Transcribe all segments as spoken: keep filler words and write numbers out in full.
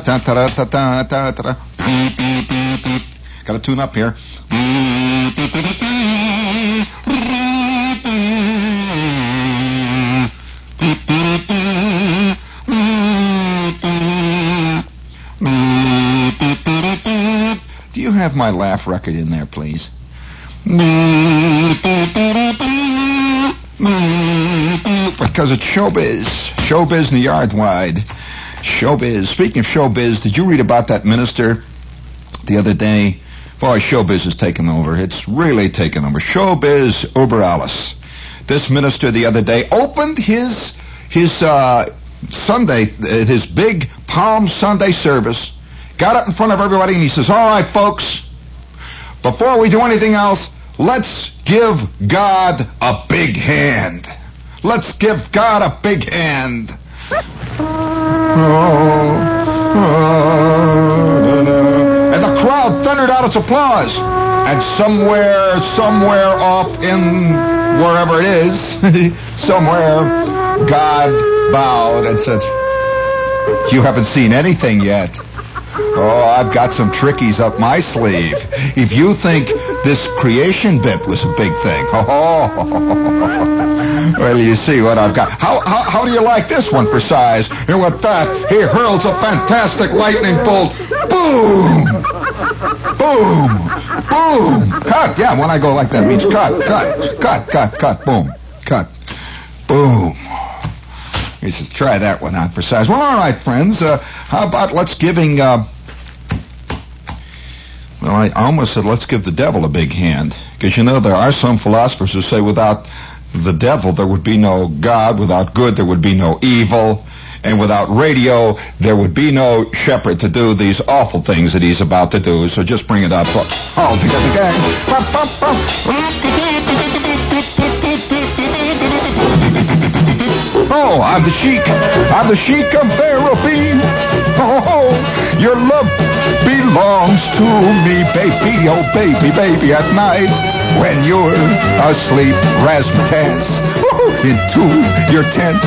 ta ta ta ta ta ta ta. Gotta tune up here. Do you have my laugh record in there, please? Because it's showbiz. Showbiz in the yard wide. Showbiz. Speaking of showbiz, did you read about that minister the other day? Boy, showbiz has taken over. It's really taken over. Showbiz uber alles. This minister the other day opened his his uh, Sunday, his big Palm Sunday service, got up in front of everybody, and he says, all right, folks, before we do anything else, let's give God a big hand. Let's give God a big hand. And the crowd thundered out its applause. And somewhere, somewhere off in wherever it is, somewhere, God bowed and said, you haven't seen anything yet. Oh, I've got some trickies up my sleeve. If you think this creation bit was a big thing, oh, well, you see what I've got. How, how how do you like this one for size? And with that, he hurls a fantastic lightning bolt. Boom! Boom! Boom! Cut! Yeah, when I go like that, it means cut, cut, cut, cut, cut, boom, cut, boom. He says, try that one out for size. Well, all right, friends. Uh, how about let's giving... Uh, well, I almost said let's give the devil a big hand. Because, you know, there are some philosophers who say without the devil there would be no God. Without good there would be no evil. And without radio there would be no shepherd to do these awful things that he's about to do. So just bring it up. All together, gang. Oh, I'm the sheik. I'm the sheik of therapy. Oh, your love belongs to me, baby. Oh, baby, baby, at night when you're asleep, razzmatazz, into your tent,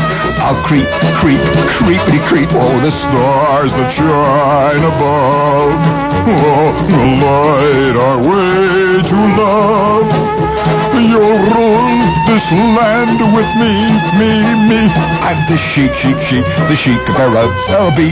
I'll creep, creep, creepity creep. Oh, the stars that shine above, oh, the light our way to love. You'll rule this land with me, me, me. I'm the sheik, sheik, sheik, the sheik of Arab, L B.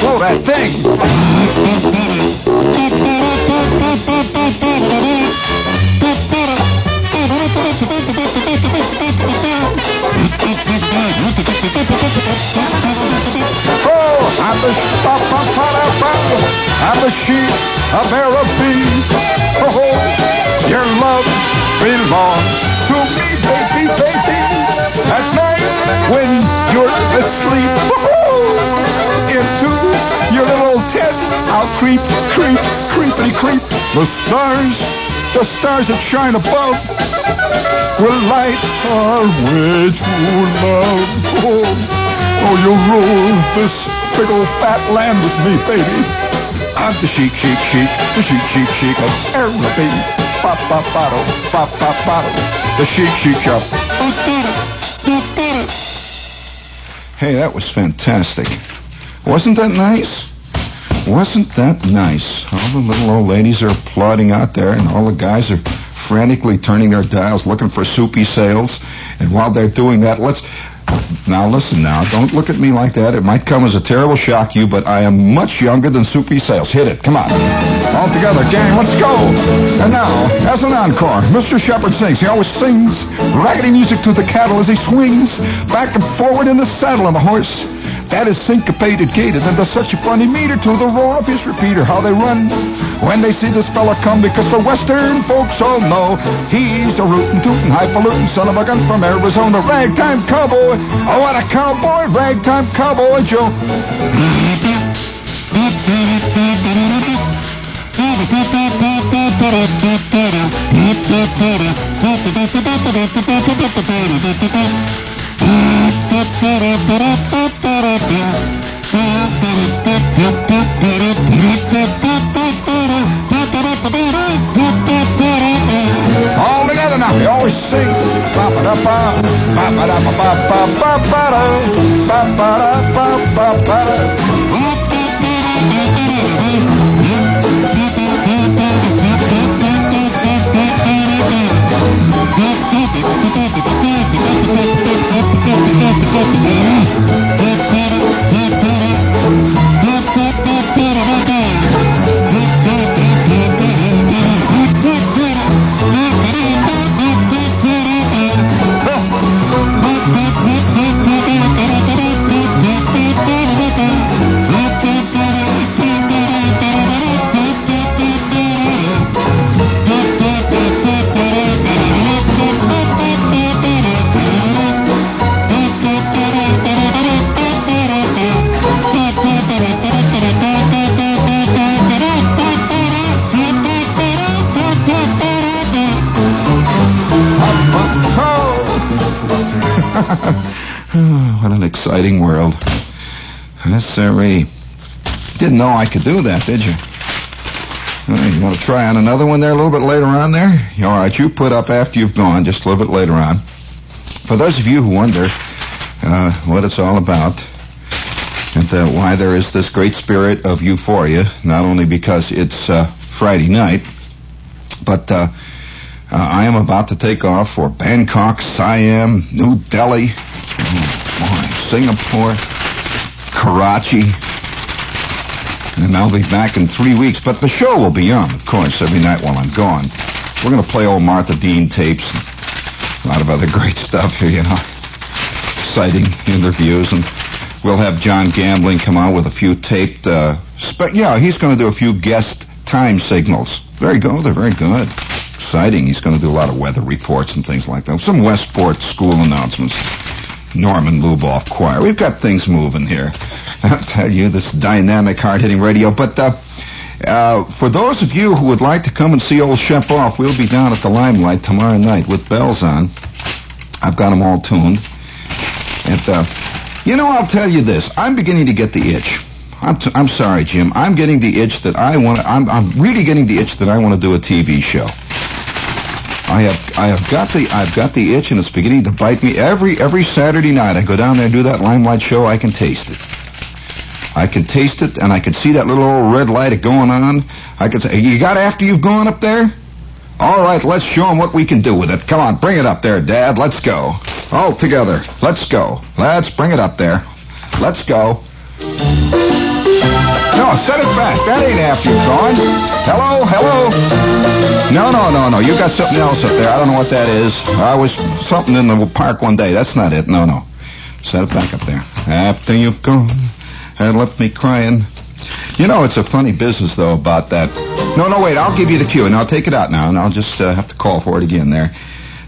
Oh, that thing! Oh, I'm the I'm the sheep of Araby. Oh, your love belongs to me, baby, baby. At night when you're asleep, oh, into your little tent, I'll creep, creep, creepity creep. The stars, the stars that shine above, will light our way to love. Oh, oh, you'll rule this big old fat land with me, baby. I'm the sheik, sheik, sheik, the sheik, sheik, sheik of Araby. Pop, pop, bottle, pop, pop, bottle, the sheik, sheik of. Hey, that was fantastic. Wasn't that nice? Wasn't that nice? All the little old ladies are applauding out there, and all the guys are frantically turning their dials looking for Soupy Sales. And while they're doing that, let's... Now, listen now. Don't look at me like that. It might come as a terrible shock to you, but I am much younger than Soupy Sales. Hit it. Come on. All together, gang. Let's go. And now, as an encore, Mister Shepherd sings. He always sings raggedy music to the cattle as he swings back and forward in the saddle on the horse. That is syncopated, gated, and there's such a funny meter to the roar of his repeater. How they run when they see this fella come, because the Western folks all know he's a rootin' tootin' highfalutin' son of a gun from Arizona, ragtime cowboy. Oh, what a cowboy, ragtime cowboy Joe. All together now, we always sing. Ba-ba-da-ba, ba-ba-da-ba-ba-ba-ba-da, ba-ba-da-ba-ba-ba-da. Exciting world. Yes, sirree. Didn't know I could do that, did you? Right, you want to try on another one there a little bit later on there? All right, you put up after you've gone, just a little bit later on. For those of you who wonder uh, what it's all about and uh, why there is this great spirit of euphoria, not only because it's uh, Friday night, but uh, uh, I am about to take off for Bangkok, Siam, New Delhi, Singapore, Karachi, and I'll be back in three weeks. But the show will be on, of course, every night while I'm gone. We're going to play old Martha Dean tapes and a lot of other great stuff here, you know, exciting interviews. And we'll have John Gambling come on with a few taped... Uh, spe- yeah, he's going to do a few guest time signals. Very good. They're very good. Exciting. He's going to do a lot of weather reports and things like that. Some Westport school announcements. Norman Luboff Choir. We've got things moving here. I'll tell you, this dynamic, hard-hitting radio. But uh, uh, for those of you who would like to come and see old Shep off, we'll be down at the Limelight tomorrow night with bells on. I've got them all tuned. And, uh, you know, I'll tell you this. I'm beginning to get the itch. I'm, t- I'm sorry, Jim. I'm getting the itch that I want to... I'm, I'm really getting the itch that I want to do a T V show. I have I have got the I've got the itch and it's beginning to bite me. Every every Saturday night I go down there and do that Limelight show. I can taste it. I can taste it, and I can see that little old red light going on. I can say, you got after you've gone up there? All right, let's show them what we can do with it. Come on, bring it up there, Dad. Let's go. All together. Let's go. Let's bring it up there. Let's go. No, set it back. That ain't after you've gone. Hello, hello. No, no, no, no. You got something else up there. I don't know what that is. I was something in the park one day. That's not it. No, no. Set it back up there. After you've gone and left me crying. You know, it's a funny business, though, about that. No, no, wait. I'll give you the cue, and I'll take it out now, and I'll just uh, have to call for it again there.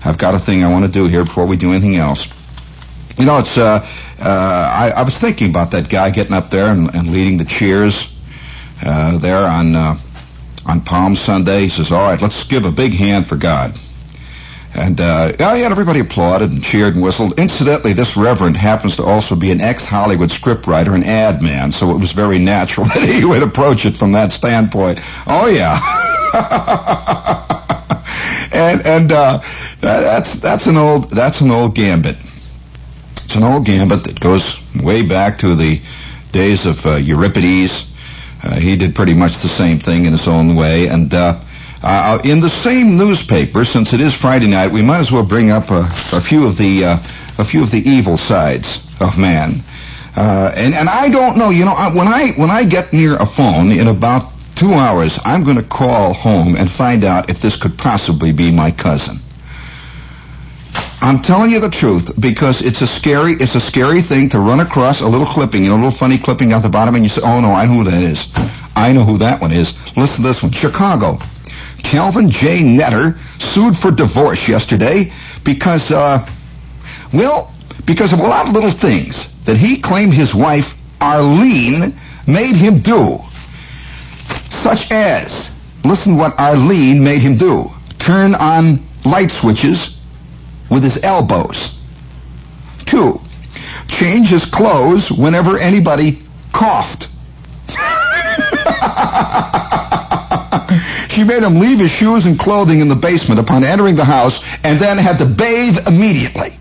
I've got a thing I want to do here before we do anything else. You know, it's... Uh, Uh, I, I was thinking about that guy getting up there and, and leading the cheers uh, there on uh, on Palm Sunday. He says, all right, let's give a big hand for God. And uh, yeah, everybody applauded and cheered and whistled. Incidentally, this reverend happens to also be an ex-Hollywood scriptwriter and ad man, so it was very natural that he would approach it from that standpoint. Oh, yeah. and and uh, that's that's an old that's an old gambit. It's an old gambit that goes way back to the days of uh, Euripides. Uh, he did pretty much the same thing in his own way. And uh, uh, in the same newspaper, since it is Friday night, we might as well bring up a, a few of the uh, a few of the evil sides of man. Uh, and and I don't know, you know, I, when I when I get near a phone in about two hours, I'm going to call home and find out if this could possibly be my cousin. I'm telling you the truth, because it's a scary, it's a scary thing to run across a little clipping, you know, a little funny clipping at the bottom, and you say, oh, no, I know who that is. I know who that one is. Listen to this one. Chicago. Calvin J. Netter sued for divorce yesterday because, uh, well, because of a lot of little things that he claimed his wife, Arlene, made him do, such as Listen what Arlene made him do. Turn on light switches with his elbows. Two, change his clothes whenever anybody coughed. She made him leave his shoes and clothing in the basement upon entering the house and then had to bathe immediately.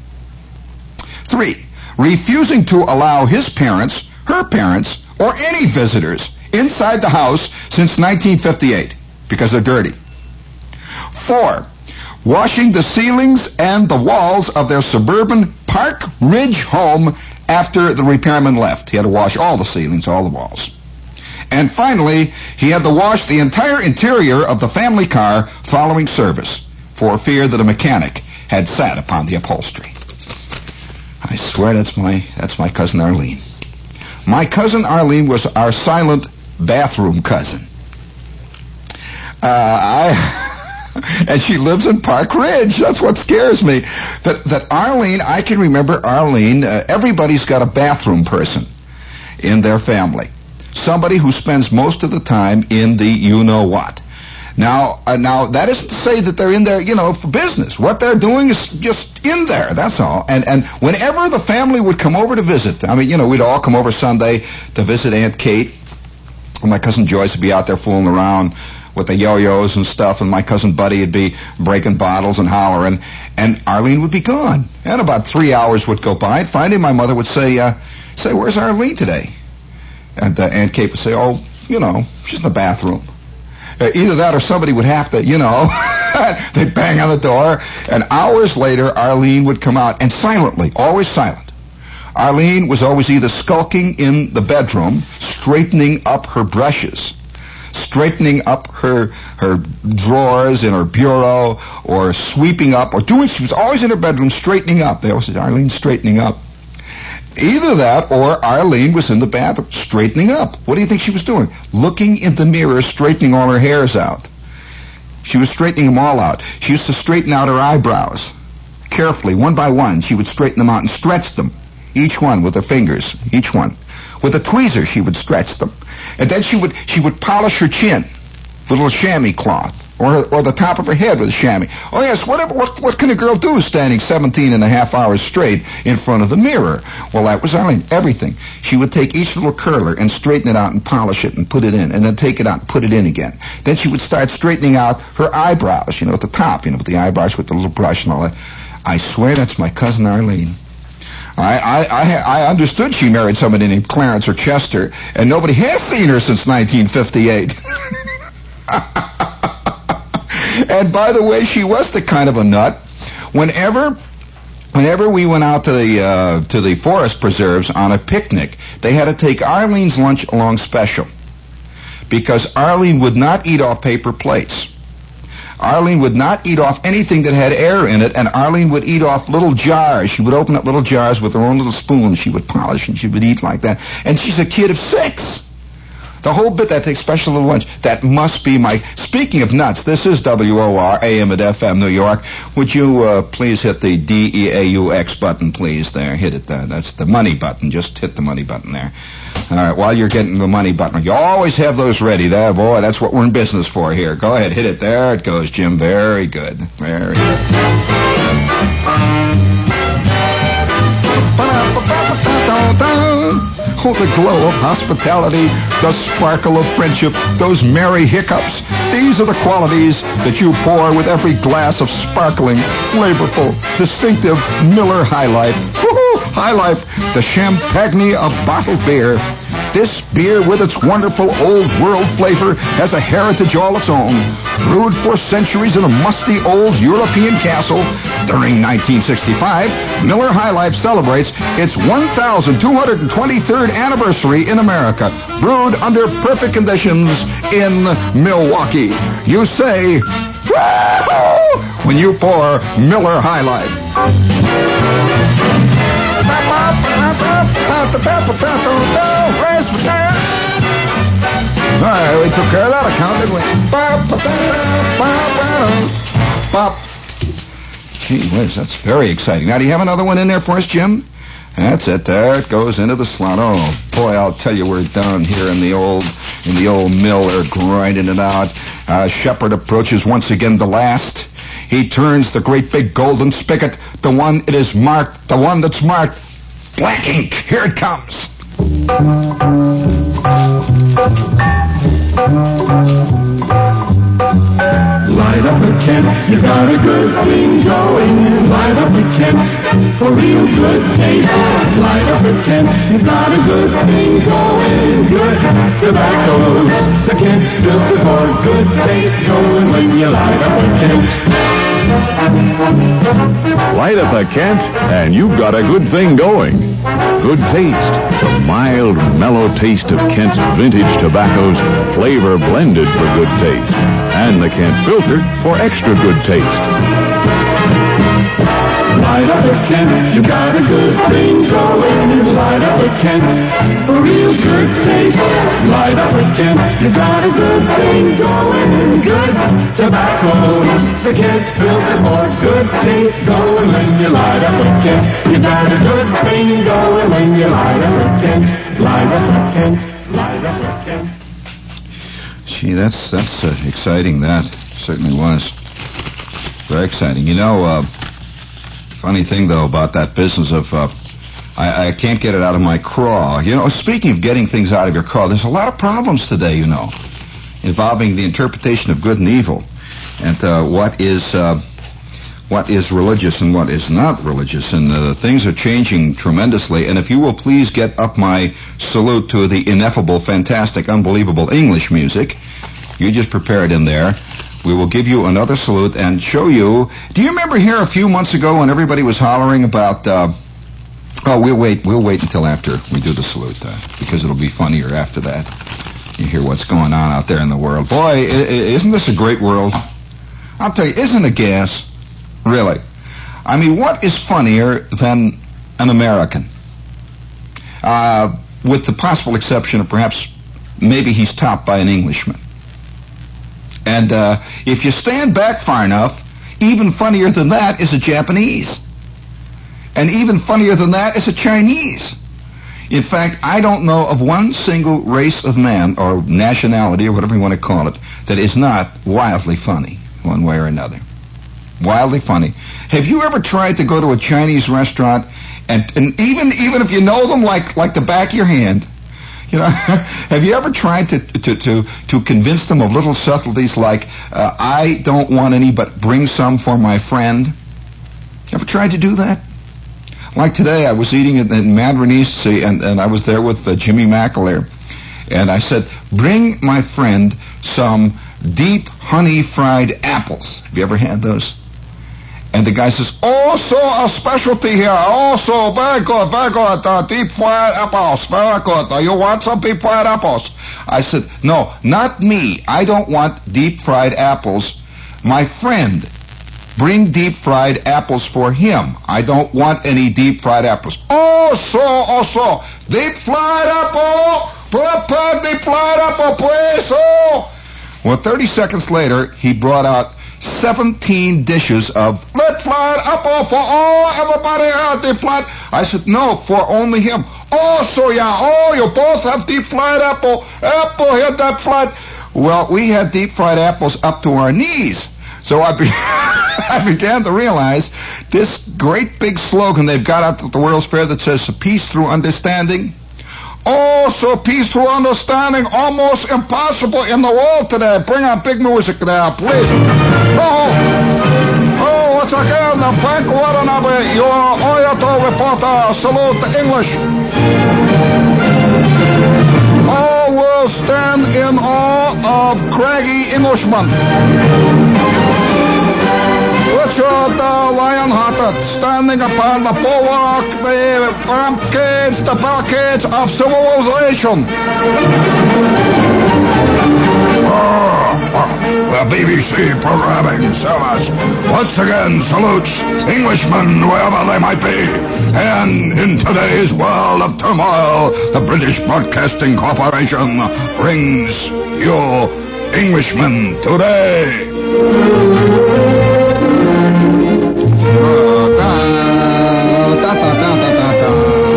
Three, refusing to allow his parents, her parents, or any visitors inside the house since nineteen fifty-eight because they're dirty. Four, washing the ceilings and the walls of their suburban Park Ridge home after the repairman left. He had to wash all the ceilings, all the walls. And finally, he had to wash the entire interior of the family car following service for fear that a mechanic had sat upon the upholstery. I swear that's my that's my cousin Arlene. My cousin Arlene was our silent bathroom cousin. Uh, I and she lives in Park Ridge. That's what scares me. That that Arlene, I can remember Arlene. Uh, everybody's got a bathroom person in their family. Somebody who spends most of the time in the you-know-what. Now, uh, now that isn't to say that they're in there, you know, for business. What they're doing is just in there, that's all. And and whenever the family would come over to visit, I mean, you know, we'd all come over Sunday to visit Aunt Kate. And my cousin Joyce would be out there fooling around with the yo-yos and stuff. And my cousin Buddy would be breaking bottles and hollering. And Arlene would be gone. And about three hours would go by. And finally, my mother would say, uh, say, where's Arlene today? And uh, Aunt Kate would say, oh, you know, she's in the bathroom. Uh, either that or somebody would have to, you know, they'd bang on the door. And hours later, Arlene would come out, and silently, always silent. Arlene was always either skulking in the bedroom, straightening up her brushes, straightening up her her drawers in her bureau, or sweeping up, or doing, she was always in her bedroom straightening up. They always said, Arlene's straightening up. Either that or Arlene was in the bathroom straightening up. What do you think she was doing? Looking in the mirror, straightening all her hairs out. She was straightening them all out. She used to straighten out her eyebrows. Carefully, one by one, she would straighten them out and stretch them. Each one with her fingers, each one. With a tweezer, she would stretch them. And then she would she would polish her chin with a little chamois cloth. Or her, or the top of her head with a chamois. Oh, yes, whatever, what, what can a girl do standing seventeen and a half hours straight in front of the mirror? Well, that was Arlene. Everything. She would take each little curler and straighten it out and polish it and put it in, and then take it out and put it in again. Then she would start straightening out her eyebrows, you know, at the top, you know, with the eyebrows with the little brush and all that. I swear that's my cousin Arlene. I, I, I understood she married somebody named Clarence or Chester, and nobody has seen her since nineteen fifty-eight. And by the way, she was the kind of a nut. Whenever, whenever we went out to the uh, to the forest preserves on a picnic, they had to take Arlene's lunch along special because Arlene would not eat off paper plates. Arlene would not eat off anything that had air in it, and Arlene would eat off little jars. She would open up little jars with her own little spoon. She would polish and she would eat like that. And she's a kid of six. The whole bit, that takes special little lunch. That must be my... Speaking of nuts, this is W O R, A M and F M, New York. Would you uh, please hit the D E A U X button, please, there. Hit it there. That's the money button. Just hit the money button there. All right, while you're getting the money button, you always have those ready there. Boy, that's what we're in business for here. Go ahead, hit it. There it goes, Jim. Very good. Very good. Oh, the glow of hospitality, the sparkle of friendship, those merry hiccups. These are the qualities that you pour with every glass of sparkling, flavorful, distinctive Miller High Life. Woo-hoo! High Life, the champagne of bottled beer. This beer, with its wonderful old-world flavor, has a heritage all its own. Brewed for centuries in a musty old European castle, during nineteen sixty-five, Miller High Life celebrates its one thousand two hundred twenty-third anniversary in America. Brewed under perfect conditions in Milwaukee. You say, woo-hoo, when you pour Miller High Life. All right, we took care of that account, didn't we? Bop. Gee whiz, that's very exciting. Now, do you have another one in there for us, Jim? That's it. There it goes into the slot. Oh, boy, I'll tell you, we're down here in the old in the old mill. They're grinding it out. Uh, Shepard approaches once again the last. He turns the great big golden spigot, the one it is marked, the one that's marked black ink. Here it comes. Light up the Kent, you got a good thing going. Light up the Kent, for real good taste. Light up the Kent, you got a good thing going. Good tobaccos, the Kent's built for good taste going when you light up the Kent. Light up the Kent, and you've got a good thing going. Good taste, the mild, mellow taste of Kent's vintage tobaccos, flavor blended for good taste, and the Kent filter for extra good taste. Light up a Kent, you got a good thing going. Light up a Kent, for real good taste. Light up a Kent, you got a good thing going. Good tobaccos, the Kent filter for good taste going. When you light up a Kent, you got a good thing going. When you light up a Kent, light up a Kent, light up a Kent. Gee, that's that's uh, exciting. That certainly was very exciting. You know, uh, funny thing though about that business of uh, I, I can't get it out of my craw. You know, speaking of getting things out of your craw, there's a lot of problems today. You know, involving the interpretation of good and evil, and uh, what is. Uh, What is religious and what is not religious, and uh, things are changing tremendously. And if you will please get up my salute to the ineffable, fantastic, unbelievable English music, you just prepare it in there. We will give you another salute and show you. Do you remember here a few months ago when everybody was hollering about? Uh, oh, we'll wait. We'll wait until after we do the salute uh, because it'll be funnier after that. You hear what's going on out there in the world. Boy, isn't this a great world? I'll tell you, isn't it gas? Really. I mean, what is funnier than an American? Uh, with the possible exception of perhaps maybe he's topped by an Englishman. And uh, if you stand back far enough, even funnier than that is a Japanese. And even funnier than that is a Chinese. In fact, I don't know of one single race of man or nationality or whatever you want to call it that is not wildly funny one way or another. Wildly funny. Have you ever tried to go to a Chinese restaurant and, and even even if you know them like, like the back of your hand, you know, have you ever tried to to, to, to convince them of little subtleties like, uh, I don't want any but bring some for my friend? You ever tried to do that? Like today, I was eating in, in Mandarin East, see, and, and I was there with uh, Jimmy McAleer, and I said, bring my friend some deep honey fried apples. Have you ever had those? And the guy says, also a specialty here. Also, very good, very good. Uh, deep fried apples, very good. Uh, you want some deep fried apples? I said, no, not me. I don't want deep fried apples. My friend, bring deep fried apples for him. I don't want any deep fried apples. Also, also, deep fried apple. Prepare deep fried apple, please. Oh. Well, thirty seconds later, he brought out seventeen dishes of deep fried apple for all everybody out deep fried. I said, no, for only him. Oh, so yeah, oh, you both have deep fried apple. Apple here, deep fried. Well, we had deep fried apples up to our knees. So I, be- I began to realize this great big slogan they've got out at the World's Fair that says peace through understanding. Oh, so peace through understanding, almost impossible in the world today. Bring on big music there, please. Oh, oh, once again, Frank Watanabe, your Oyata reporter, salute the English. All will stand in awe of craggy Englishmen. Richard the Lion-Hearted, standing upon the bulwark, the rampage, the barricades of civilization. The B B C programming service once again salutes Englishmen wherever they might be. And in today's world of turmoil, the British Broadcasting Corporation brings you Englishmen Today. Da, da, da, da, da, da.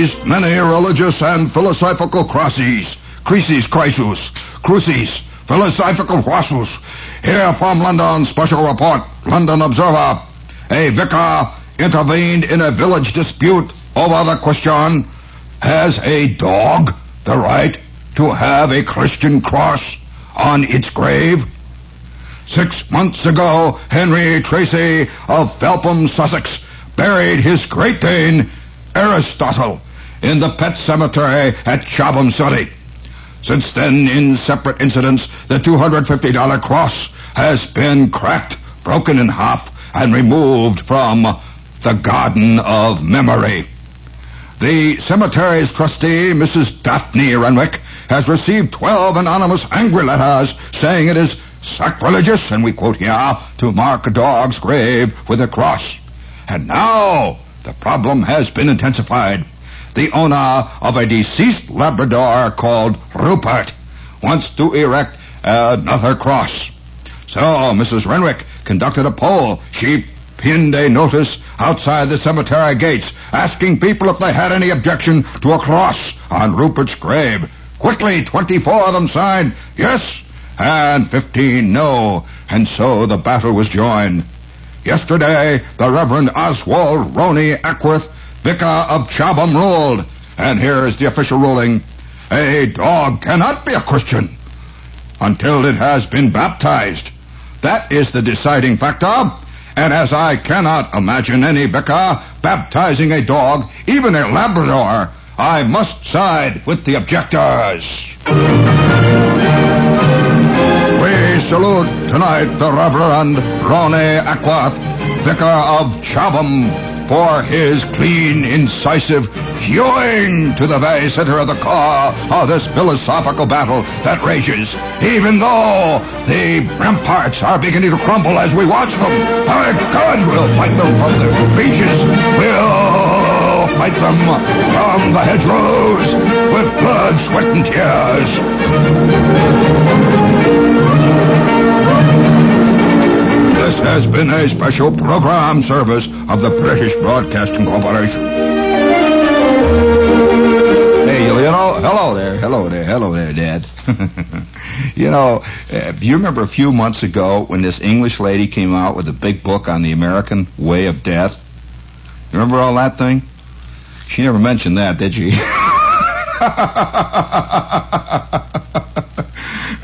raised many religious and philosophical crises, crises, crises, crises, philosophical crises. Here from London, special report, London Observer. A vicar intervened in a village dispute over the question, has a dog the right to have a Christian cross on its grave? Six months ago, Henry Tracy of Felpham, Sussex, buried his Great Dane, Aristotle, in the pet cemetery at Chobham City. Since then, in separate incidents, the two hundred fifty dollars cross has been cracked, broken in half, and removed from the Garden of Memory. The cemetery's trustee, Missus Daphne Renwick, has received twelve anonymous angry letters saying it is sacrilegious, and we quote here, to mark a dog's grave with a cross. And now the problem has been intensified. The owner of a deceased Labrador called Rupert wants to erect another cross. So Missus Renwick conducted a poll. She pinned a notice outside the cemetery gates asking people if they had any objection to a cross on Rupert's grave. Quickly, twenty-four of them signed yes and fifteen no, and so the battle was joined. Yesterday, the Reverend Oswald Roney Ackworth, vicar of Chobham, ruled, and here is the official ruling. A dog cannot be a Christian until it has been baptized. That is the deciding factor. And as I cannot imagine any vicar baptizing a dog, even a Labrador, I must side with the objectors. We salute tonight the Reverend Ronnie Ackworth, vicar of Chobham, for his clean, incisive hewing to the very center of the core of this philosophical battle that rages, even though the ramparts are beginning to crumble as we watch them. Our God will fight them from the beaches. We'll fight them from the hedgerows with blood, sweat, and tears. This has been a special program service of the British Broadcasting Corporation. You know, hello there, hello there, hello there, Dad. You know, uh, you remember a few months ago when this English lady came out with a big book on the American way of death? You remember all that thing? She never mentioned that, did she? All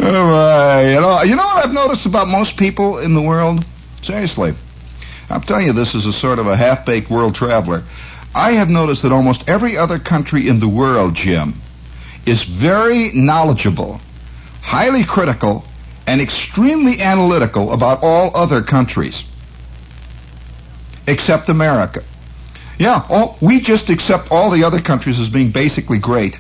right. You know, you know what I've noticed about most people in the world? Seriously. I'm telling you, this is a sort of a half-baked world traveler. I have noticed that almost every other country in the world, Jim, is very knowledgeable, highly critical, and extremely analytical about all other countries, except America. Yeah, all, we just accept all the other countries as being basically great.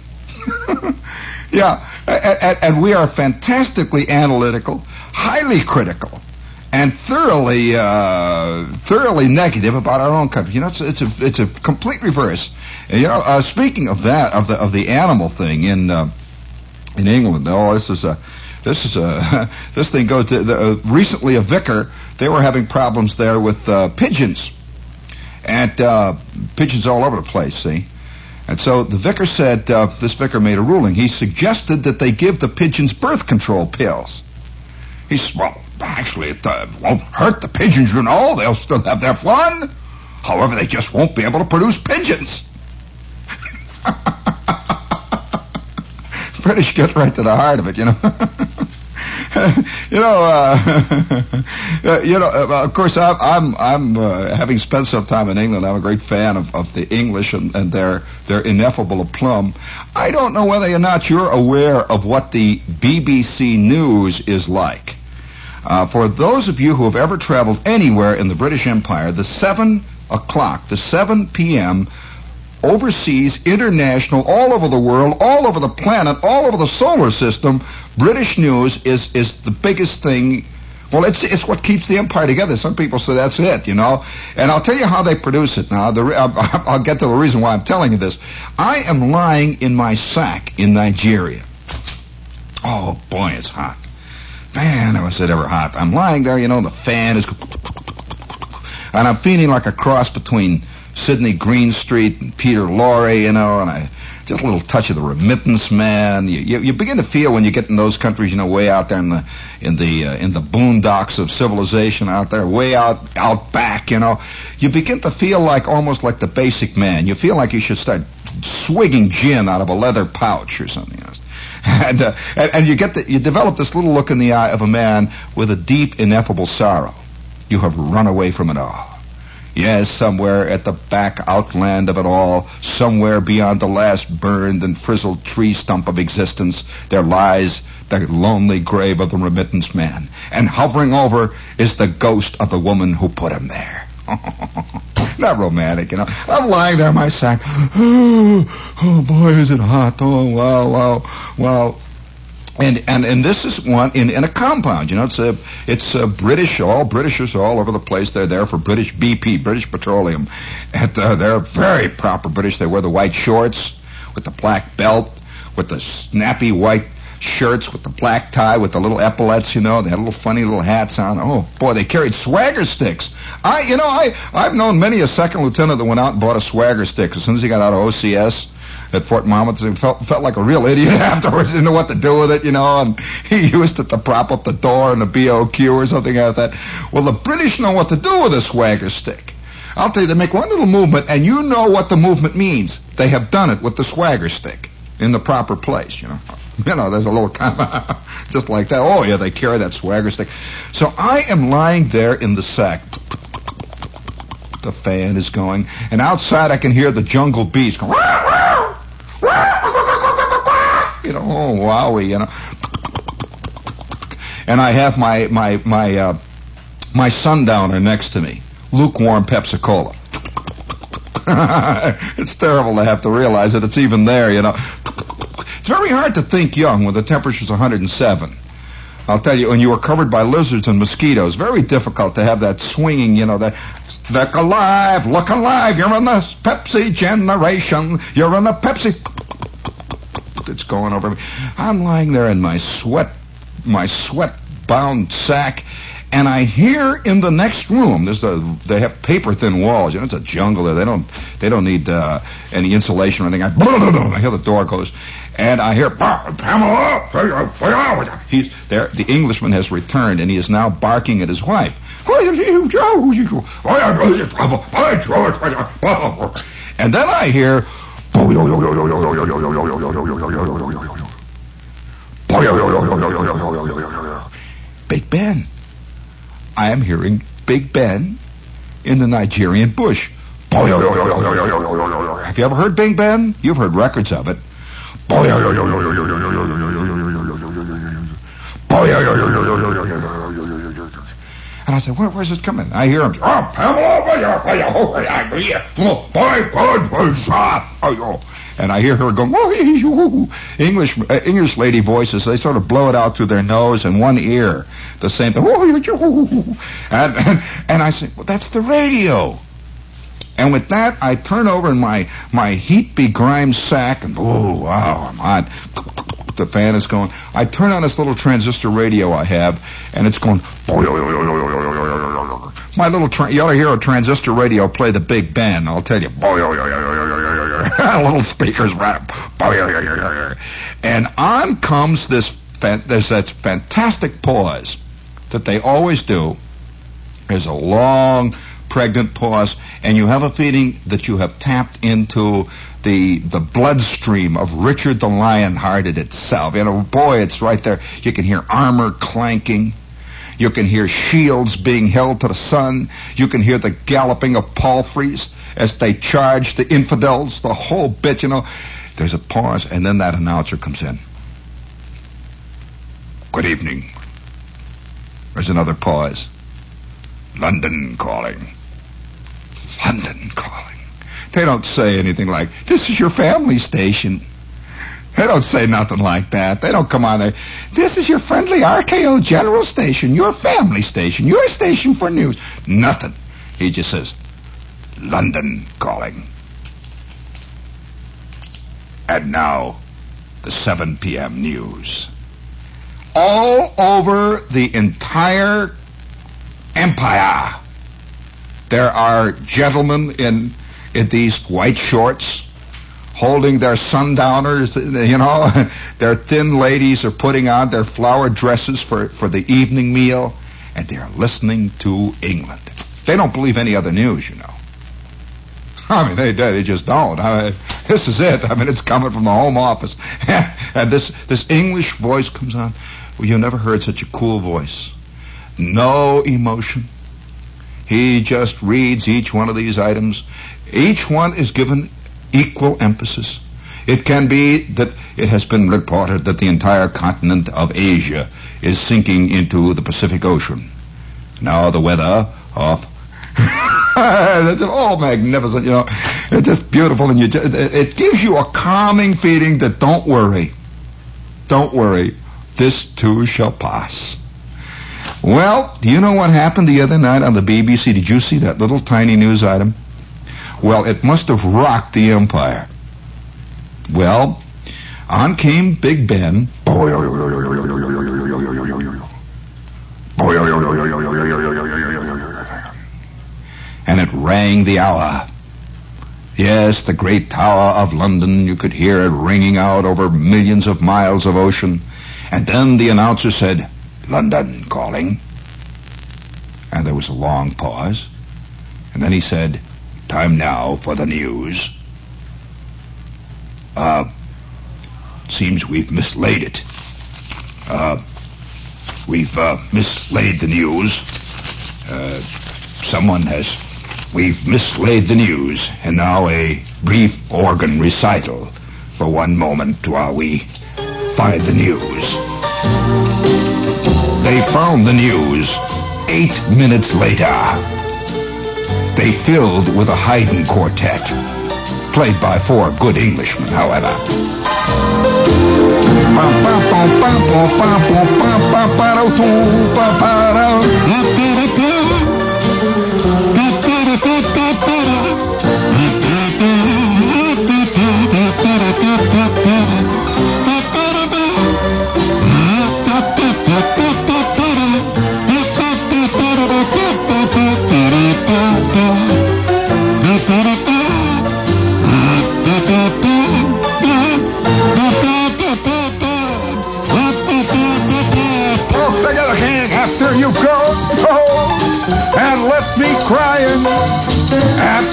Yeah, and, and we are fantastically analytical, highly critical, and thoroughly, uh, thoroughly negative about our own country. You know, it's, it's a, it's a complete reverse. You know, uh, speaking of that, of the, of the animal thing in, uh, in England. Oh, this is a, this is a, this thing goes to the, uh, recently a vicar. They were having problems there with uh, pigeons, and uh, pigeons all over the place. See, and so the vicar said, uh, this vicar made a ruling. He suggested that they give the pigeons birth control pills. He said, well, actually, it uh, won't hurt the pigeons, you know. They'll still have their fun. However, they just won't be able to produce pigeons. British get right to the heart of it, you know. you know, uh, you know. Uh, of course, I, I'm, I'm uh, having spent some time in England, I'm a great fan of, of the English and, and their their ineffable aplomb. I don't know whether or not you're aware of what the B B C News is like. Uh, for those of you who have ever traveled anywhere in the British Empire, the seven o'clock, the seven p.m., overseas, international, all over the world, all over the planet, all over the solar system, British news is, is the biggest thing. Well, it's it's what keeps the empire together. Some people say that's it, you know. And I'll tell you how they produce it now. The re- I'll, I'll get to the reason why I'm telling you this. I am lying in my sack in Nigeria. Oh, boy, it's hot. Man, I was it ever hot. I'm lying there, you know, the fan is... And I'm feeling like a cross between Sidney Greenstreet and Peter Lorre, you know, and I just a little touch of the remittance man. You, you, you begin to feel when you get in those countries, you know, way out there in the in the uh, in the boondocks of civilization, out there, way out out back, you know, you begin to feel like almost like the basic man. You feel like you should start swigging gin out of a leather pouch or something else. And, uh, and and you get the, you develop this little look in the eye of a man with a deep, ineffable sorrow. You have run away from it all. Yes, somewhere at the back outland of it all, somewhere beyond the last burned and frizzled tree stump of existence, there lies the lonely grave of the remittance man. And hovering over is the ghost of the woman who put him there. Not romantic, you know. I'm lying there in my sack. Oh, boy, is it hot. Oh, wow, wow, wow. And, and and this is one in, in a compound, you know. It's a it's a British, all Britishers all over the place. They're there for British B P, British Petroleum. And the, they're very proper British. They wear the white shorts with the black belt, with the snappy white shirts, with the black tie, with the little epaulets, you know. They had little funny little hats on. Oh, boy, they carried swagger sticks. I, you know, I, I've known many a second lieutenant that went out and bought a swagger stick. As soon as he got out of O C S at Fort Monmouth, he felt, felt like a real idiot afterwards. Didn't know what to do with it, you know, and he used it to prop up the door in the B O Q or something like that. Well, the British know what to do with a swagger stick. I'll tell you, they make one little movement, and you know what the movement means. They have done it with the swagger stick in the proper place, you know. You know, there's a little comma just like that. Oh, yeah, they carry that swagger stick. So I am lying there in the sack. The fan is going. And outside I can hear the jungle bees going, you know, oh, wowie, you know. And I have my, my, my, uh, my sundowner next to me, lukewarm Pepsi Cola. It's terrible to have to realize that it's even there, you know. It's very hard to think young when the temperature's one hundred seven. I'll tell you, when you were covered by lizards and mosquitoes, very difficult to have that swinging, you know, that look alive, look alive, you're in the Pepsi generation, you're in the Pepsi. It's going over me. I'm lying there in my sweat, my sweat-bound sack, and I hear in the next room, there's a, they have paper-thin walls. You know, it's a jungle there. They don't, they don't need uh, any insulation or anything. I, blah, blah, blah, I hear the door goes, and I hear, Pamela, he's there. The Englishman has returned, and he is now barking at his wife. And then I hear, Big Ben. I am hearing Big Ben in the Nigerian bush. Have you ever heard Big Ben? You've heard records of it. And I said, Where, where's it coming? I hear him. And I hear her going, English uh, English lady voices, they sort of blow it out through their nose and one ear. The same thing. And, and, and I said, well, that's the radio. And with that, I turn over in my, my heat-begrimed sack, and, oh, wow, I'm hot. The fan is going. I turn on this little transistor radio I have, and it's going. My little, tra- you ought to hear a transistor radio play the Big Ben, I'll tell you. Little speakers right up. And on comes this, fan- there's that fantastic pause that they always do. There's a long pregnant pause, and you have a feeling that you have tapped into the the bloodstream of Richard the Lionhearted itself. You know, boy, it's right there. You can hear armor clanking. You can hear shields being held to the sun. You can hear the galloping of palfreys as they charge the infidels, the whole bit, you know. There's a pause, and then that announcer comes in. Good evening. There's another pause. London calling. London calling. They don't say anything like, this is your family station. They don't say nothing like that. They don't come on there. This is your friendly R K O General Station, your family station, your station for news. Nothing. He just says, London calling. And now, the seven p.m. news. All over the entire empire, there are gentlemen in in these white shorts, holding their sundowners, you know. Their thin ladies are putting on their flower dresses for, for the evening meal, and they are listening to England. They don't believe any other news, you know. I mean, they they just don't. I mean, this is it. I mean, it's coming from the Home Office. And this, this English voice comes on. Well, you never heard such a cool voice. No emotion. He just reads each one of these items. Each one is given equal emphasis. It can be that it has been reported that the entire continent of Asia is sinking into the Pacific Ocean. Now the weather off. It's all magnificent, you know. It's just beautiful, and you just, it gives you a calming feeling that don't worry. Don't worry. This too shall pass. Well, do you know what happened the other night on the B B C? Did you see that little tiny news item? Well, it must have rocked the empire. Well, on came Big Ben. And it rang the hour. Yes, the great Tower of London, you could hear it ringing out over millions of miles of ocean. And then the announcer said, "London calling." And there was a long pause. And then he said, "Time now for the news. Uh, seems we've mislaid it. Uh, we've, uh, mislaid the news. Uh, someone has... We've mislaid the news. And now a brief organ recital for one moment while we find the news." They found the news eight minutes later. They filled with a Haydn quartet, played by four good Englishmen, however.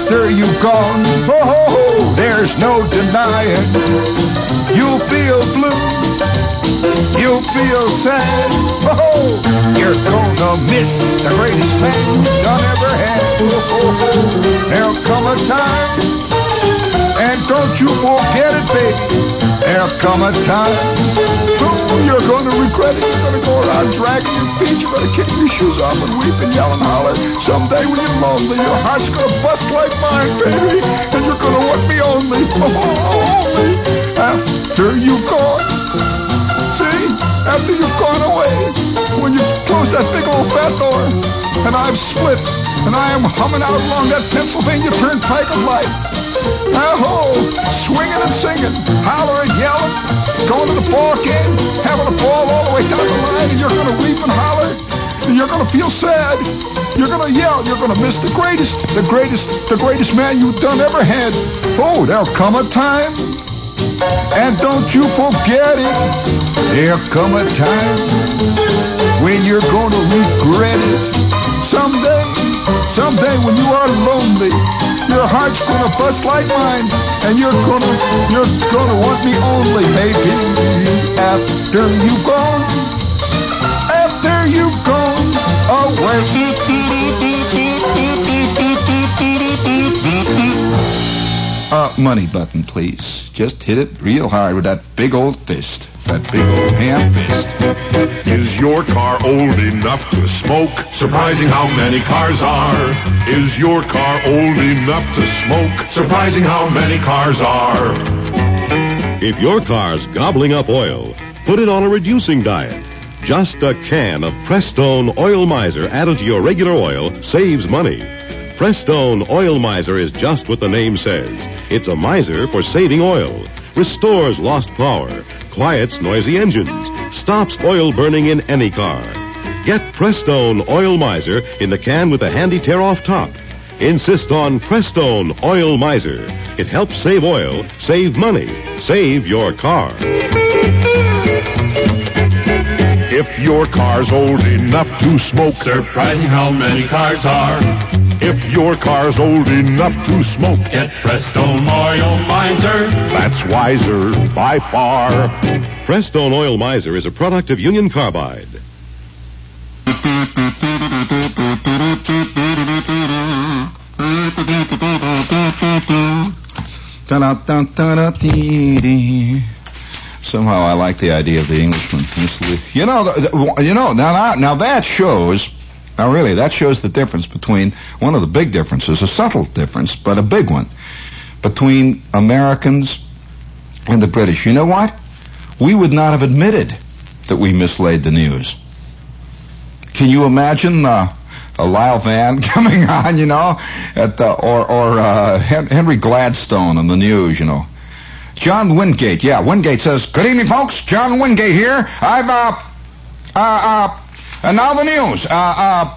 There'll come a time, and don't you forget it. There'll come a time when you're gonna regret it. Someday, someday when you are lonely, your heart's gonna bust like mine, and you're gonna, you're gonna want me only, baby. After you've gone, after you've gone away. Uh, money button, please. Just hit it real hard with that big old fist. That big old hand fist. Is your car old enough to smoke? Surprising how many cars are. Is your car old enough to smoke? Surprising how many cars are. If your car's gobbling up oil, put it on a reducing diet. Just a can of Prestone Oil Miser added to your regular oil saves money. Prestone Oil Miser is just what the name says. It's a miser for saving oil, restores lost power, quiets noisy engines, stops oil burning in any car. Get Prestone Oil Miser in the can with a handy tear-off top. Insist on Prestone Oil Miser. It helps save oil, save money, save your car. If your car's old enough to smoke, surprising how many cars are. If your car's old enough to smoke, get Prestone Oil Miser. That's wiser by far. Prestone Oil Miser is a product of Union Carbide. Somehow I like the idea of the Englishman. You know, the, the, you know. Now, now, now that shows. Now, really, that shows the difference between one of the big differences, a subtle difference, but a big one, between Americans and the British. You know what? We would not have admitted that we mislaid the news. Can you imagine uh, a Lyle Vann coming on, you know, at the, or or uh, Henry Gladstone on the news, you know? John Wingate, yeah, Wingate says, "Good evening, folks. John Wingate here. I've, uh, uh, uh, and now the news. Uh, uh,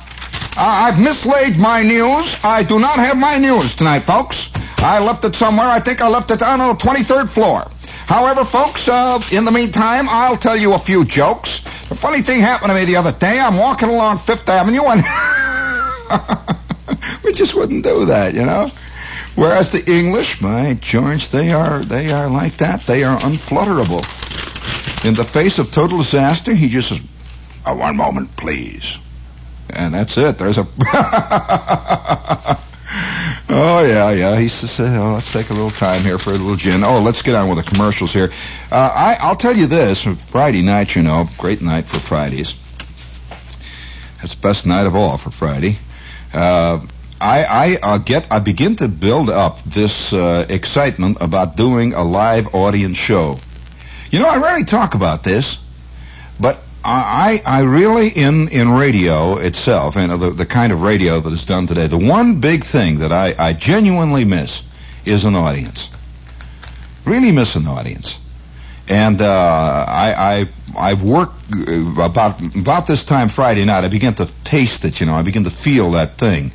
I've mislaid my news. I do not have my news tonight, folks. I left it somewhere. I think I left it on the twenty-third floor. However, folks, uh, in the meantime, I'll tell you a few jokes. The funny thing happened to me the other day. I'm walking along Fifth Avenue, and we just wouldn't do that, you know. Whereas the English, my George, they are they are like that. They are unflutterable. In the face of total disaster, he just says, "Oh, one moment, please." And that's it. There's a... Oh, yeah, yeah. He says, oh, let's take a little time here for a little gin. Oh, let's get on with the commercials here. Uh, I, I'll tell you this. Friday night, you know, great night for Fridays. That's the best night of all for Friday. Uh... I, I uh, get I begin to build up this uh, excitement about doing a live audience show. You know, I rarely talk about this, but I I really in, in radio itself, and you know, the, the kind of radio that is done today, the one big thing that I, I genuinely miss is an audience. Really miss an audience. And uh, I, I, I've worked about about this time Friday night. I begin to taste it, you know. I begin to feel that thing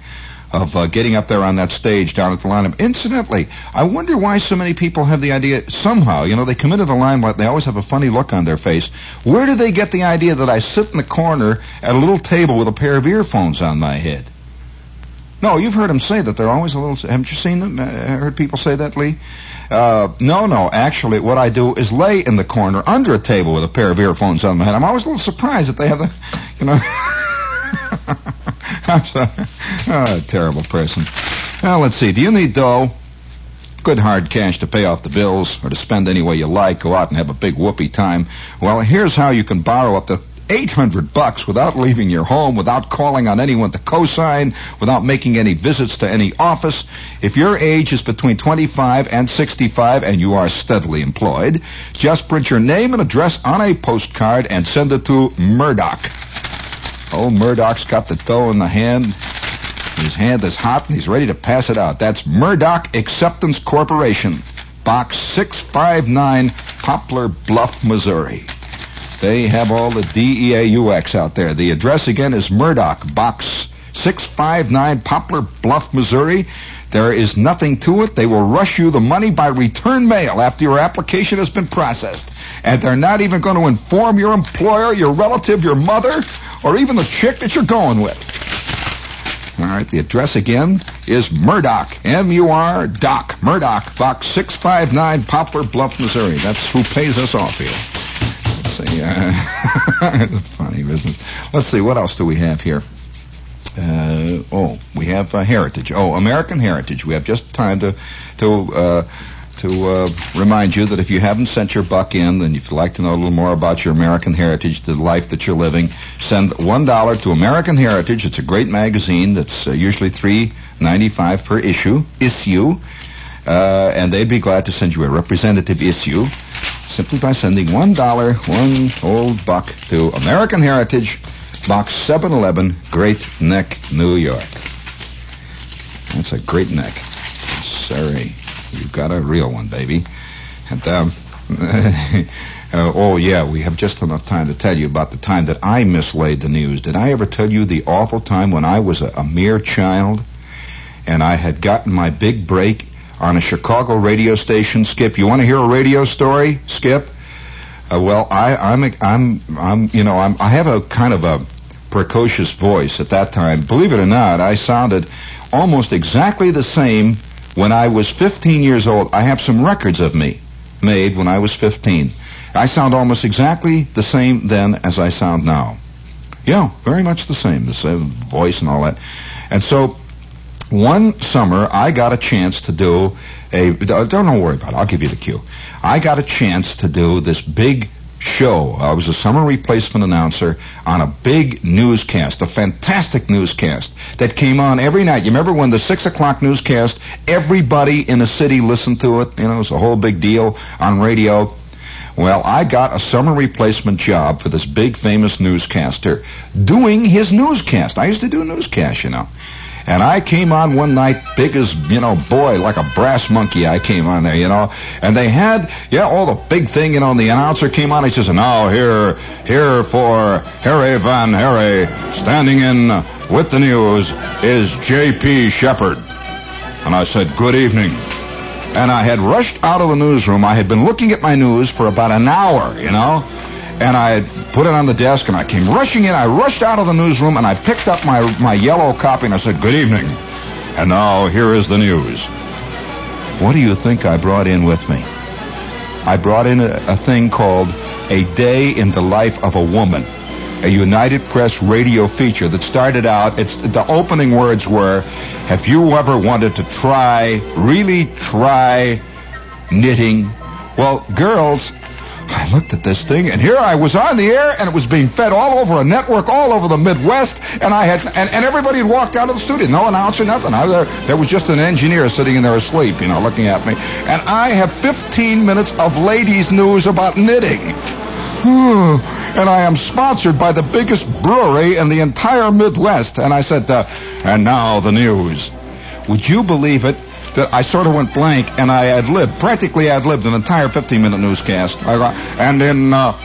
of uh, getting up there on that stage down at the Limelight. Incidentally, I wonder why so many people have the idea, somehow, you know, they come into the Limelight, they always have a funny look on their face. Where do they get the idea that I sit in the corner at a little table with a pair of earphones on my head? No, you've heard them say that they're always a little... Haven't you seen them? I heard people say that, Lee? Uh, no, no, actually, what I do is lay in the corner under a table with a pair of earphones on my head. I'm always a little surprised that they have the, you know... I'm sorry. Oh, a terrible person. Now, let's see. Do you need dough? Good hard cash to pay off the bills or to spend any way you like. Go out and have a big whoopee time. Well, here's how you can borrow up to eight hundred bucks without leaving your home, without calling on anyone to co-sign, without making any visits to any office. If your age is between twenty-five and sixty-five and you are steadily employed, just print your name and address on a postcard and send it to Murdoch. Oh, Murdoch's got the dough in the hand. His hand is hot, and he's ready to pass it out. That's Murdoch Acceptance Corporation, Box six five nine, Poplar Bluff, Missouri. They have all the D E A U X out there. The address, again, is Murdoch, Box six five nine, Poplar Bluff, Missouri. There is nothing to it. They will rush you the money by return mail after your application has been processed. And they're not even going to inform your employer, your relative, your mother, or even the chick that you're going with. All right, the address again is Murdoch, M U R Doc, Murdoch, Box six five nine, Poplar Bluff, Missouri. That's who pays us off here. Let's see. Uh, funny business. Let's see, what else do we have here? Uh, oh, we have uh, Heritage. Oh, American Heritage. We have just time to... to uh, to uh, remind you that if you haven't sent your buck in and if you'd like to know a little more about your American heritage, the life that you're living, send one dollar to American Heritage. It's a great magazine that's uh, usually three dollars and ninety-five cents per issue, issue uh, and they'd be glad to send you a representative issue simply by sending one dollar, one old buck, to American Heritage, Box seven eleven, Great Neck, New York. That's a Great Neck. Sorry. You've got a real one, baby. And, um, uh, oh, yeah, we have just enough time to tell you about the time that I mislaid the news. Did I ever tell you the awful time when I was a, a mere child and I had gotten my big break on a Chicago radio station. Skip, you want to hear a radio story, Skip? Uh, well, I, I'm, I'm, I'm, you know, I'm, I have a kind of a precocious voice at that time. Believe it or not, I sounded almost exactly the same when I was fifteen years old. I have some records of me made when I was fifteen. I sound almost exactly the same then as I sound now. Yeah, very much the same, the same voice and all that. And so one summer, I got a chance to do a... Don't, don't worry about it. I'll give you the cue. I got a chance to do this big show. I was a summer replacement announcer on a big newscast, a fantastic newscast that came on every night. You remember when the six o'clock newscast, everybody in the city listened to it? You know, it was a whole big deal on radio. Well, I got a summer replacement job for this big famous newscaster doing his newscast. I used to do newscasts, you know. And I came on one night, big as, you know, boy, like a brass monkey. I came on there, you know. And they had, yeah, all the big thing, you know, and the announcer came on. He says, now here, here for Harry Van Harry, standing in with the news is J P. Shepard. And I said, good evening. And I had rushed out of the newsroom. I had been looking at my news for about an hour, you know. And I put it on the desk, and I came rushing in. I rushed out of the newsroom, and I picked up my, my yellow copy, and I said, good evening. And now, here is the news. What do you think I brought in with me? I brought in a, a thing called A Day in the Life of a Woman, a United Press radio feature that started out, it's, the opening words were, have you ever wanted to try, really try knitting? Well, girls... I looked at this thing, and here I was on the air, and it was being fed all over a network, all over the Midwest, and I had, and, and everybody had walked out of the studio, no announcer, nothing. I, there, there was just an engineer sitting in there asleep, you know, looking at me, and I have fifteen minutes of ladies' news about knitting. And I am sponsored by the biggest brewery in the entire Midwest, and I said, uh, and now the news. Would you believe it? That I sort of went blank, and I ad-libbed, practically ad-libbed an entire fifteen-minute newscast. I got, and in uh,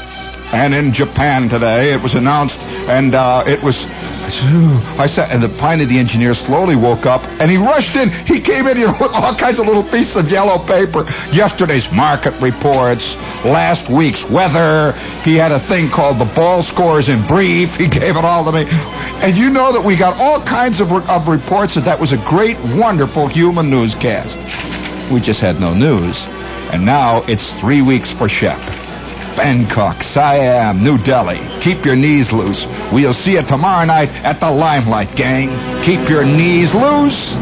and in Japan today, it was announced, and uh, it was... I said, and the, finally the engineer slowly woke up, and he rushed in. He came in here with all kinds of little pieces of yellow paper. Yesterday's market reports, last week's weather. He had a thing called the ball scores in brief. He gave it all to me. And you know that we got all kinds of, of reports that that was a great, wonderful human newscast. We just had no news. And now it's three weeks for Shep. Bangkok, Siam, New Delhi. Keep your knees loose. We'll see you tomorrow night at the Limelight, gang. Keep your knees loose.